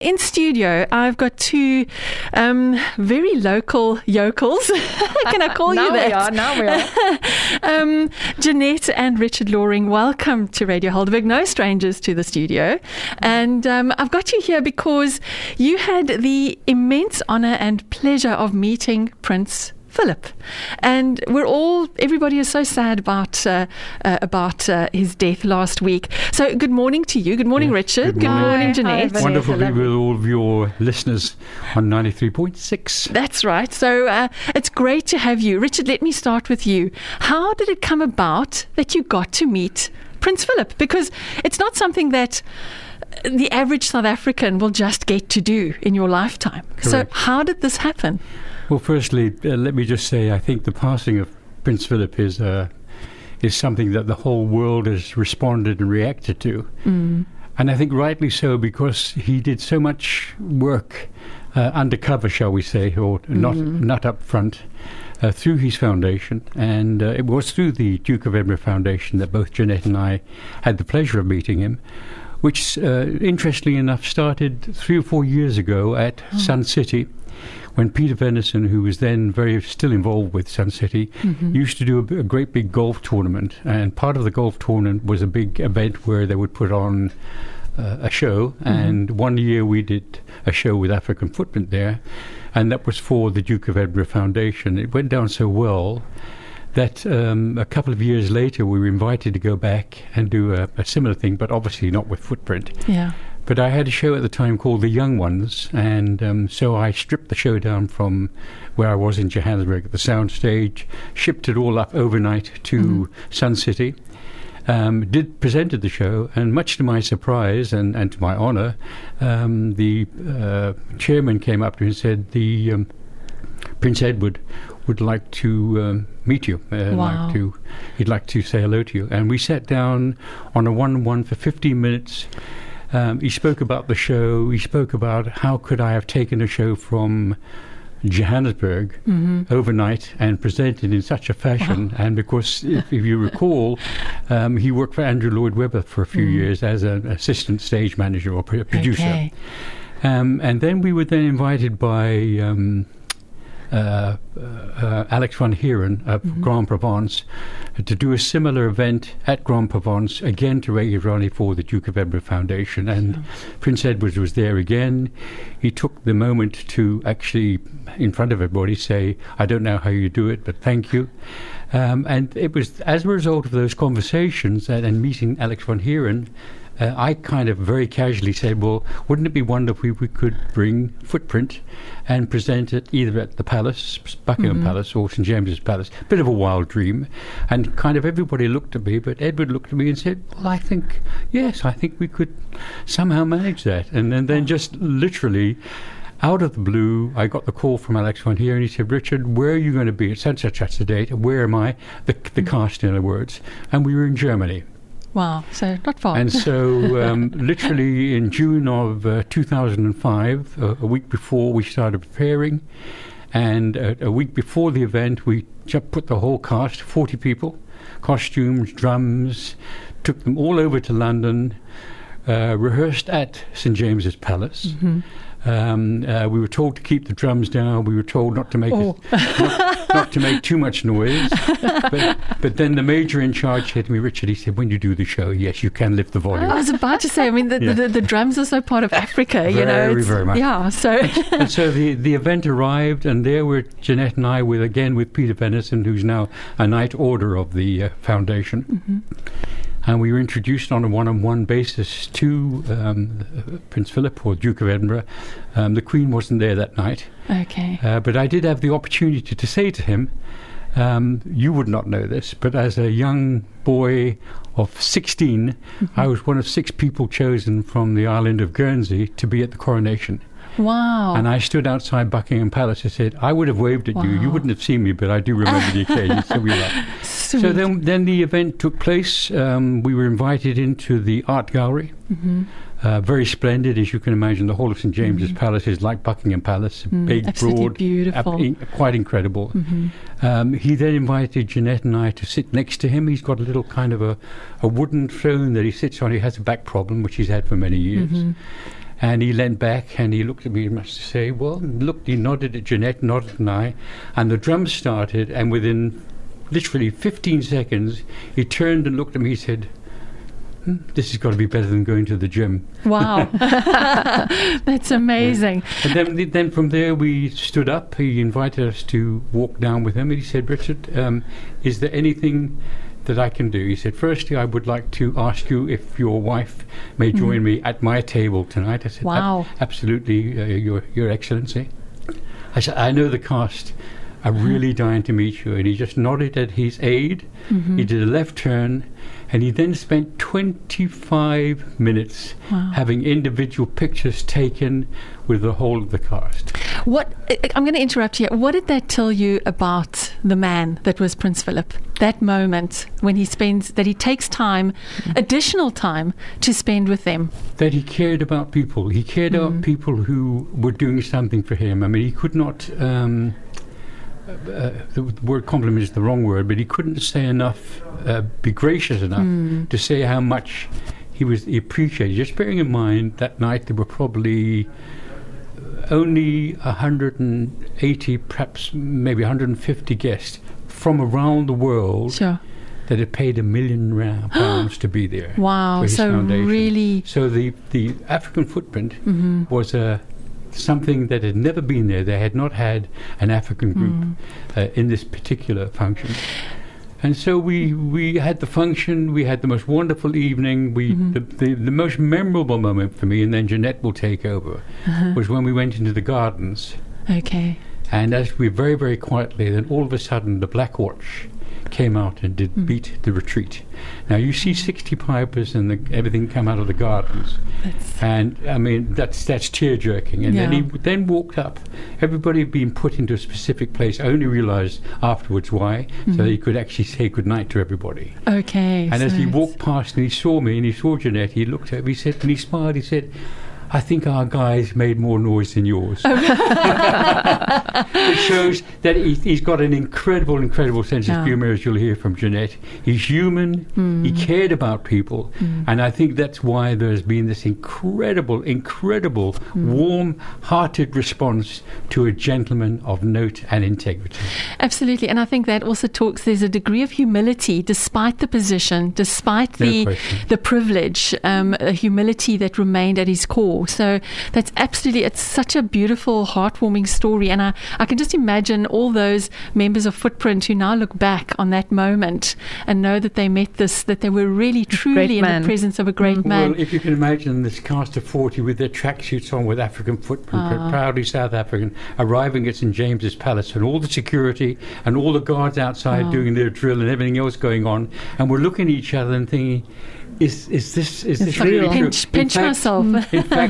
In studio, I've got two very local yokels. Can I call you that? Now we are. Jeanette and Richard Loring, welcome to Radio Halderberg. No strangers to the studio. And I've got you here because you had the immense honour and pleasure of meeting Prince Philip, and everybody is so sad about his death last week. So good morning to you. Good morning, yes, Richard. Good morning, Jeanette. Hi, wonderful to be with all of your listeners on 93.6. That's right. So it's great to have you. Richard, let me start with you. How did it come about that you got to meet Prince Philip? Because it's not something that the average South African will just get to do in your lifetime. Correct. So how did this happen? Well, firstly, let me just say I think the passing of Prince Philip is something that the whole world has responded and reacted to. Mm. And I think rightly so, because he did so much work undercover, shall we say, or not up front, through his foundation. And it was through the Duke of Edinburgh Foundation that both Jeanette and I had the pleasure of meeting him, which, interestingly enough, started 3 or 4 years ago at Sun City, when Peter Venison, who was then still involved with Sun City, used to do a great big golf tournament. And part of the golf tournament was a big event where they would put on a show. Mm-hmm. And one year we did a show with African Footprint there, and that was for the Duke of Edinburgh Foundation. It went down so well that a couple of years later we were invited to go back and do a similar thing, but obviously not with Footprint. Yeah. But I had a show at the time called The Young Ones, and so I stripped the show down from where I was in Johannesburg at the soundstage, shipped it all up overnight to Sun City, presented the show, and much to my surprise and to my honour, the chairman came up to me and said, "The Prince Edward would like to meet you. He'd like to say hello to you." And we sat down on a one-on-one for 15 minutes. He spoke about the show. He spoke about how could I have taken a show from Johannesburg overnight and presented in such a fashion. Wow. And because if you recall, he worked for Andrew Lloyd Webber for a few years as an assistant stage manager or producer. Okay. And then we were invited by Alex van Heerden of Grand Provence to do a similar event at Grand Provence, again to raise money for the Duke of Edinburgh Foundation. And Prince Edward was there again. He took the moment to actually, in front of everybody, say, "I don't know how you do it, but thank you." And it was as a result of those conversations and meeting Alex van Heerden, I kind of very casually said, well, wouldn't it be wonderful if we could bring Footprint and present it either at the Palace, Buckingham Palace, or St. James's Palace? Bit of a wild dream. And kind of everybody looked at me, but Edward looked at me and said, well, I think we could somehow manage that. And then just literally out of the blue, I got the call from Alex van Heerden, and he said, "Richard, where are you going to be at such a date? Where am I?" The cast, in other words. And we were in Germany. Wow, so not far. And so literally in June of 2005, a week before we started preparing, and a week before the event, we put the whole cast, 40 people, costumes, drums, took them all over to London, rehearsed at St. James's Palace. We were told to keep the drums down. We were told not to make not to make too much noise. but then the major in charge said to me, "Richard," he said, "when you do the show, yes, you can lift the volume." I was about to say, I mean, the drums are so part of Africa, very, you know. Very, very much. Yeah. So and so the event arrived, and there were Jeanette and I with Peter Venison, who's now a Knight Order of the Foundation. And we were introduced on a one-on-one basis to Prince Philip, or Duke of Edinburgh. The Queen wasn't there that night. Okay. But I did have the opportunity to say to him, you would not know this, but as a young boy of 16, I was one of 6 people chosen from the island of Guernsey to be at the coronation. Wow. And I stood outside Buckingham Palace and said, I would have waved at you. You wouldn't have seen me, but I do remember the occasion. So we were. So then the event took place. We were invited into the art gallery. Very splendid, as you can imagine. The whole of St. James's Palace is like Buckingham Palace, big, broad, beautiful. Quite incredible. He then invited Jeanette and I to sit next to him. He's got a little kind of a wooden throne that he sits on. He has a back problem, which he's had for many years. And he leant back and he looked at me and must say, well, look, he nodded at Jeanette, nodded at I, and the drum started, and within literally 15 seconds, he turned and looked at me and said, this has got to be better than going to the gym. Wow. That's amazing. Yeah. And then from there we stood up. He invited us to walk down with him, and he said, Richard, is there anything that I can do? He said, firstly, I would like to ask you if your wife may join me at my table tonight. I said, wow. Absolutely, Your Excellency. I said, I know the cast. I'm really dying to meet you. And he just nodded at his aide. He did a left turn, and he then spent 25 minutes having individual pictures taken with the whole of the cast. What, I'm going to interrupt here. What did that tell you about the man that was Prince Philip? That moment when he spends, that he takes time, additional time, to spend with them. That he cared about people. He cared about people who were doing something for him. I mean, he could not... the word compliment is the wrong word, but he couldn't say enough, be gracious enough to say how much he appreciated. Just bearing in mind that night there were probably only 180, perhaps maybe 150 guests from around the world. Sure. That had paid £1 million to be there. Wow! For his foundation. Really. So the African Footprint was something that had never been there. They had not had an African group in this particular function. And so we had the function, we had the most wonderful evening, the most memorable moment for me, and then Jeanette will take over, was when we went into the gardens. Okay. And as we very, very quietly, then all of a sudden the Black Watch came out and did beat the retreat. Now you see 60 pipers and everything come out of the gardens, and I mean that's tear jerking. And then he then walked up. Everybody had been put into a specific place. I only realised afterwards why, so he could actually say goodnight to everybody. Okay. And so as he walked past and he saw me and he saw Jeanette, he looked at me, he said, and he smiled. He said, I think our guys made more noise than yours. It shows that he's got an incredible, incredible sense of humour, as you'll hear from Jeanette. He's human, he cared about people, and I think that's why there's been this incredible, incredible, warm-hearted response to a gentleman of note and integrity. Absolutely, and I think that also talks, there's a degree of humility, despite the position, despite the privilege, a humility that remained at his core. So that's absolutely, it's such a beautiful, heartwarming story. And I can just imagine all those members of Footprint who now look back on that moment and know that they met this, that they were really, truly in the presence of a great man. Well, if you can imagine this cast of 40 with their tracksuits on with African Footprint, proudly South African, arriving at St. James's Palace, and all the security and all the guards outside doing their drill and everything else going on. And we're looking at each other and thinking, Is this really true? Pinch myself. In fact,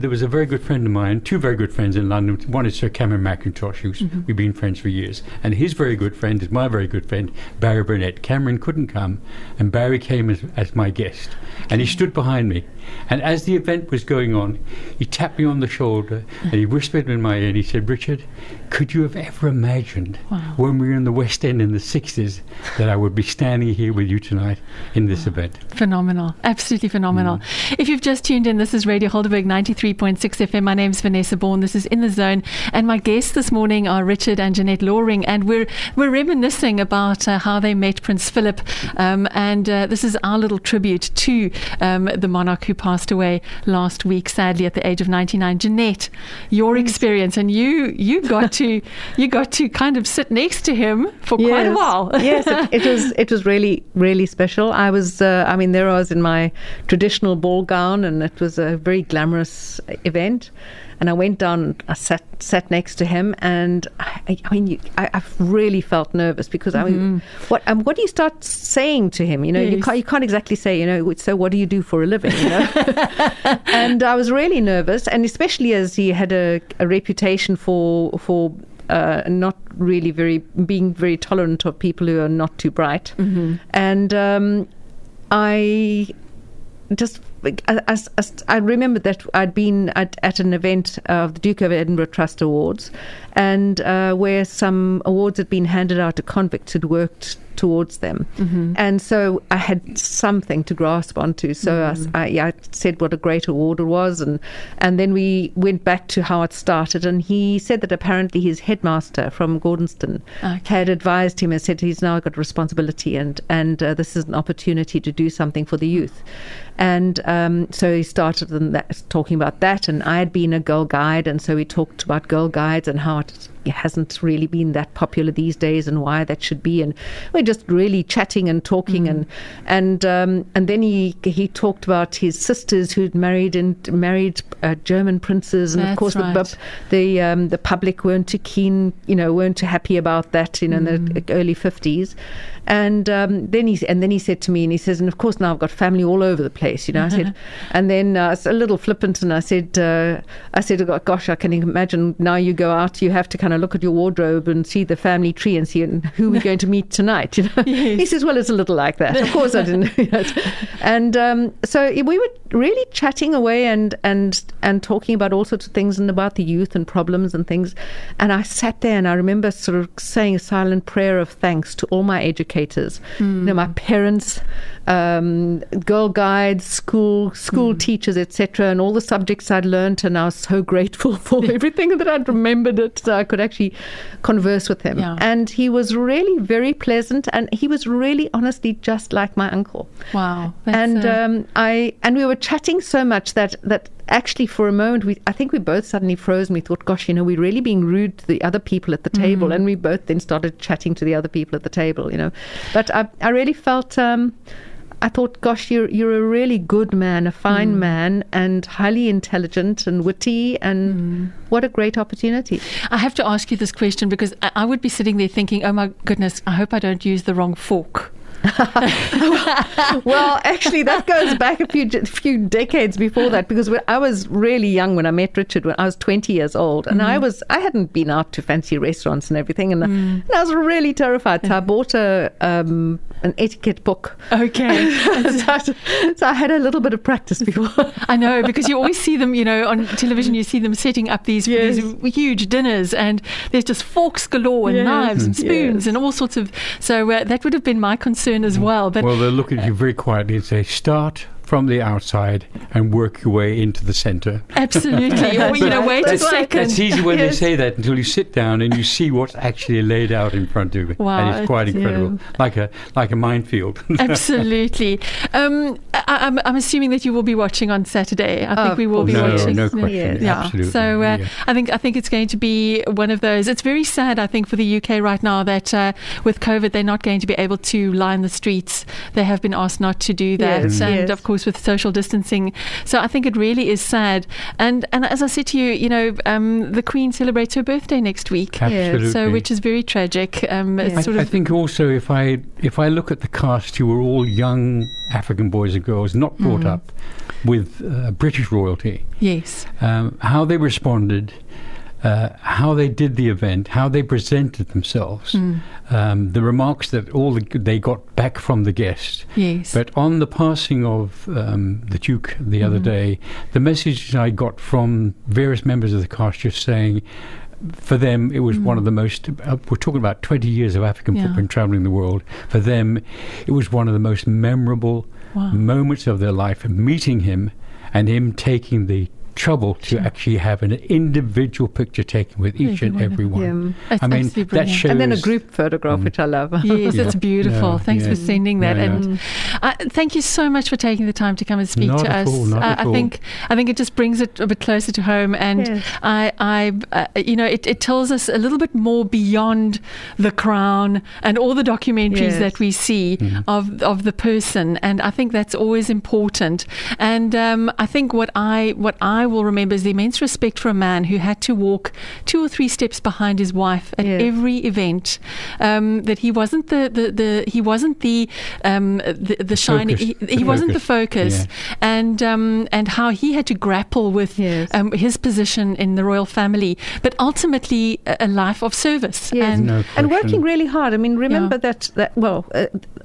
there was a very good friend of mine, two very good friends in London. One is Sir Cameron McIntosh, who's we've been friends for years, and his very good friend is my very good friend, Barry Burnett. Cameron couldn't come, and Barry came as my guest, and he stood behind me. And as the event was going on, he tapped me on the shoulder and he whispered in my ear and he said, Richard, could you have ever imagined when we were in the West End in the 60s that I would be standing here with you tonight in this event? Phenomenal. Absolutely phenomenal. If you've just tuned in, this is Radio Halderberg 93.6 FM. My name's Vanessa Bourne. This is In The Zone. And my guests this morning are Richard and Jeanette Loring. And we're reminiscing about how they met Prince Philip. And this is our little tribute to the monarch who passed away last week, sadly, at the age of 99. Jeanette, your experience, and you got to kind of sit next to him for quite a while. Yes, it was really, really special. I was, there I was in my traditional ball gown, and it was a very glamorous event. And I went down, I sat next to him, and I really felt nervous because what do you start saying to him? You know, you can't exactly say, so what do you do for a living? And I was really nervous, and especially as he had a reputation for not really being very tolerant of people who are not too bright, and I just. I remember that I'd been at an event of the Duke of Edinburgh Trust Awards, and where some awards had been handed out to convicts who'd worked towards them. Mm-hmm. And so I had something to grasp onto. So mm-hmm. I said what a great award it was. And then we went back to how it started. And he said that apparently his headmaster from Gordonstoun had advised him and said he's now got responsibility and this is an opportunity to do something for the youth. And so he started talking about that. And I had been a Girl Guide. And so we talked about Girl Guides and how it hasn't really been that popular these days and why that should be. And we're just really chatting and talking. Mm-hmm. And then he talked about his sisters who'd married German princes. And of course, right. The public weren't too keen, weren't too happy about that, in the early 50s. And then he said to me, and he says, and of course now I've got family all over the place, I said, and then I was a little flippant, and I said, oh, gosh, I can imagine now you go out, you have to kind of look at your wardrobe and see the family tree and see who we're going to meet tonight. Yes. He says, well, it's a little like that. Of course I didn't. And so we were really chatting away and talking about all sorts of things and about the youth and problems and things. And I sat there and I remember sort of saying a silent prayer of thanks to all my educators, my parents, Girl Guides, school teachers, etc., and all the subjects I'd learned, and I was so grateful for everything that I'd remembered it, so I could actually converse with him. Yeah. And he was really very pleasant, and he was really honestly just like my uncle. Wow. And we were chatting so much that actually for a moment I think we both suddenly froze, and we thought, gosh, we're really being rude to the other people at the table, and we both then started chatting to the other people at the table, but I really felt I thought, gosh, you're a really good man, a fine man, and highly intelligent and witty, and what a great opportunity. I have to ask you this question because I would be sitting there thinking, oh my goodness, I hope I don't use the wrong fork. Well, actually, that goes back a few decades before that, because I was really young when I met Richard. When I was 20 years old, and I hadn't been out to fancy restaurants and everything, and I was really terrified. So I bought an etiquette book. Okay, so I had a little bit of practice before. I know, because you always see them, on television. You see them setting up these huge dinners, and there's just forks galore and knives and spoons and all sorts of. So that would have been my concern as well. But well, they look at you very quietly and say, start from the outside and work your way into the centre. Absolutely. Or, wait a second. It's easy when they say that until you sit down and you see what's actually laid out in front of you. Wow, and it's quite incredible. Yeah. Like a minefield. Absolutely. I'm assuming that you will be watching on Saturday. I think we will be watching. No question. Yes. Yeah. Absolutely. So I think it's going to be one of those. It's very sad, I think, for the UK right now that with COVID they're not going to be able to line the streets. They have been asked not to do that. Yes. And of course with social distancing, so I think it really is sad. And as I said to you, the Queen celebrates her birthday next week. Absolutely. So which is very tragic. I think also if I look at the cast, you were all young African boys and girls, not brought up with British royalty. Yes. How they responded. How they did the event, how they presented themselves, the remarks that they got back from the guests. Yes. But on the passing of the Duke the other day, the message I got from various members of the cast just saying, for them, it was one of the most. We're talking about 20 years of African footprint traveling the world. For them, it was one of the most memorable moments of their life, meeting him and him taking the trouble to actually have an individual picture taken with each and every one. Yeah. I mean, that shows. And then a group photograph, which I love. Yes, it's beautiful. No, thanks for sending that. Thank you so much for taking the time to come and speak to us. I think it just brings it a bit closer to home, and it tells us a little bit more beyond The Crown and all the documentaries that we see of the person, and I think that's always important. And I think what I will remember is the immense respect for a man who had to walk 2 or 3 steps behind his wife at every event. That he wasn't the shiny. He wasn't the focus, and how he had to grapple with his position in the royal family, but ultimately a life of service and working really hard. I mean, remember that. Well,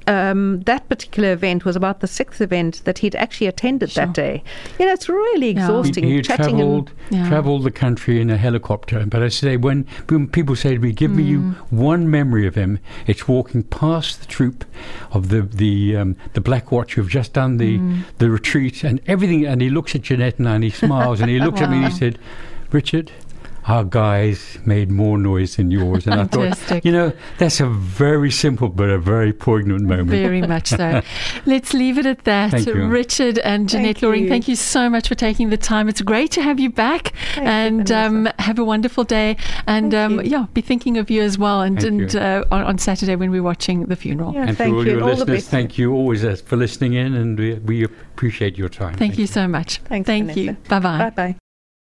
that particular event was about the sixth event that he'd actually attended that day. You know, it's really exhausting. He travelled the country in a helicopter. But I say, when people say to me, give me one memory of him, it's walking past the troop of the Black Watch who've just done the retreat and everything. And he looks at Jeanette and I, and he smiles and he looked at me and he said, Richard, our guys made more noise than yours. And I thought, that's a very simple but a very poignant moment. Very much so. Let's leave it at that. Thank you. Richard and Jeanette Loring, thank you so much for taking the time. It's great to have you back. Thank and you, have a wonderful day. And be thinking of you as well on Saturday when we're watching the funeral. Yeah, and thank to all you. Your all listeners, thank you always for listening in, and we appreciate your time. Thank you so much. Thanks, Vanessa. Bye-bye. Bye-bye.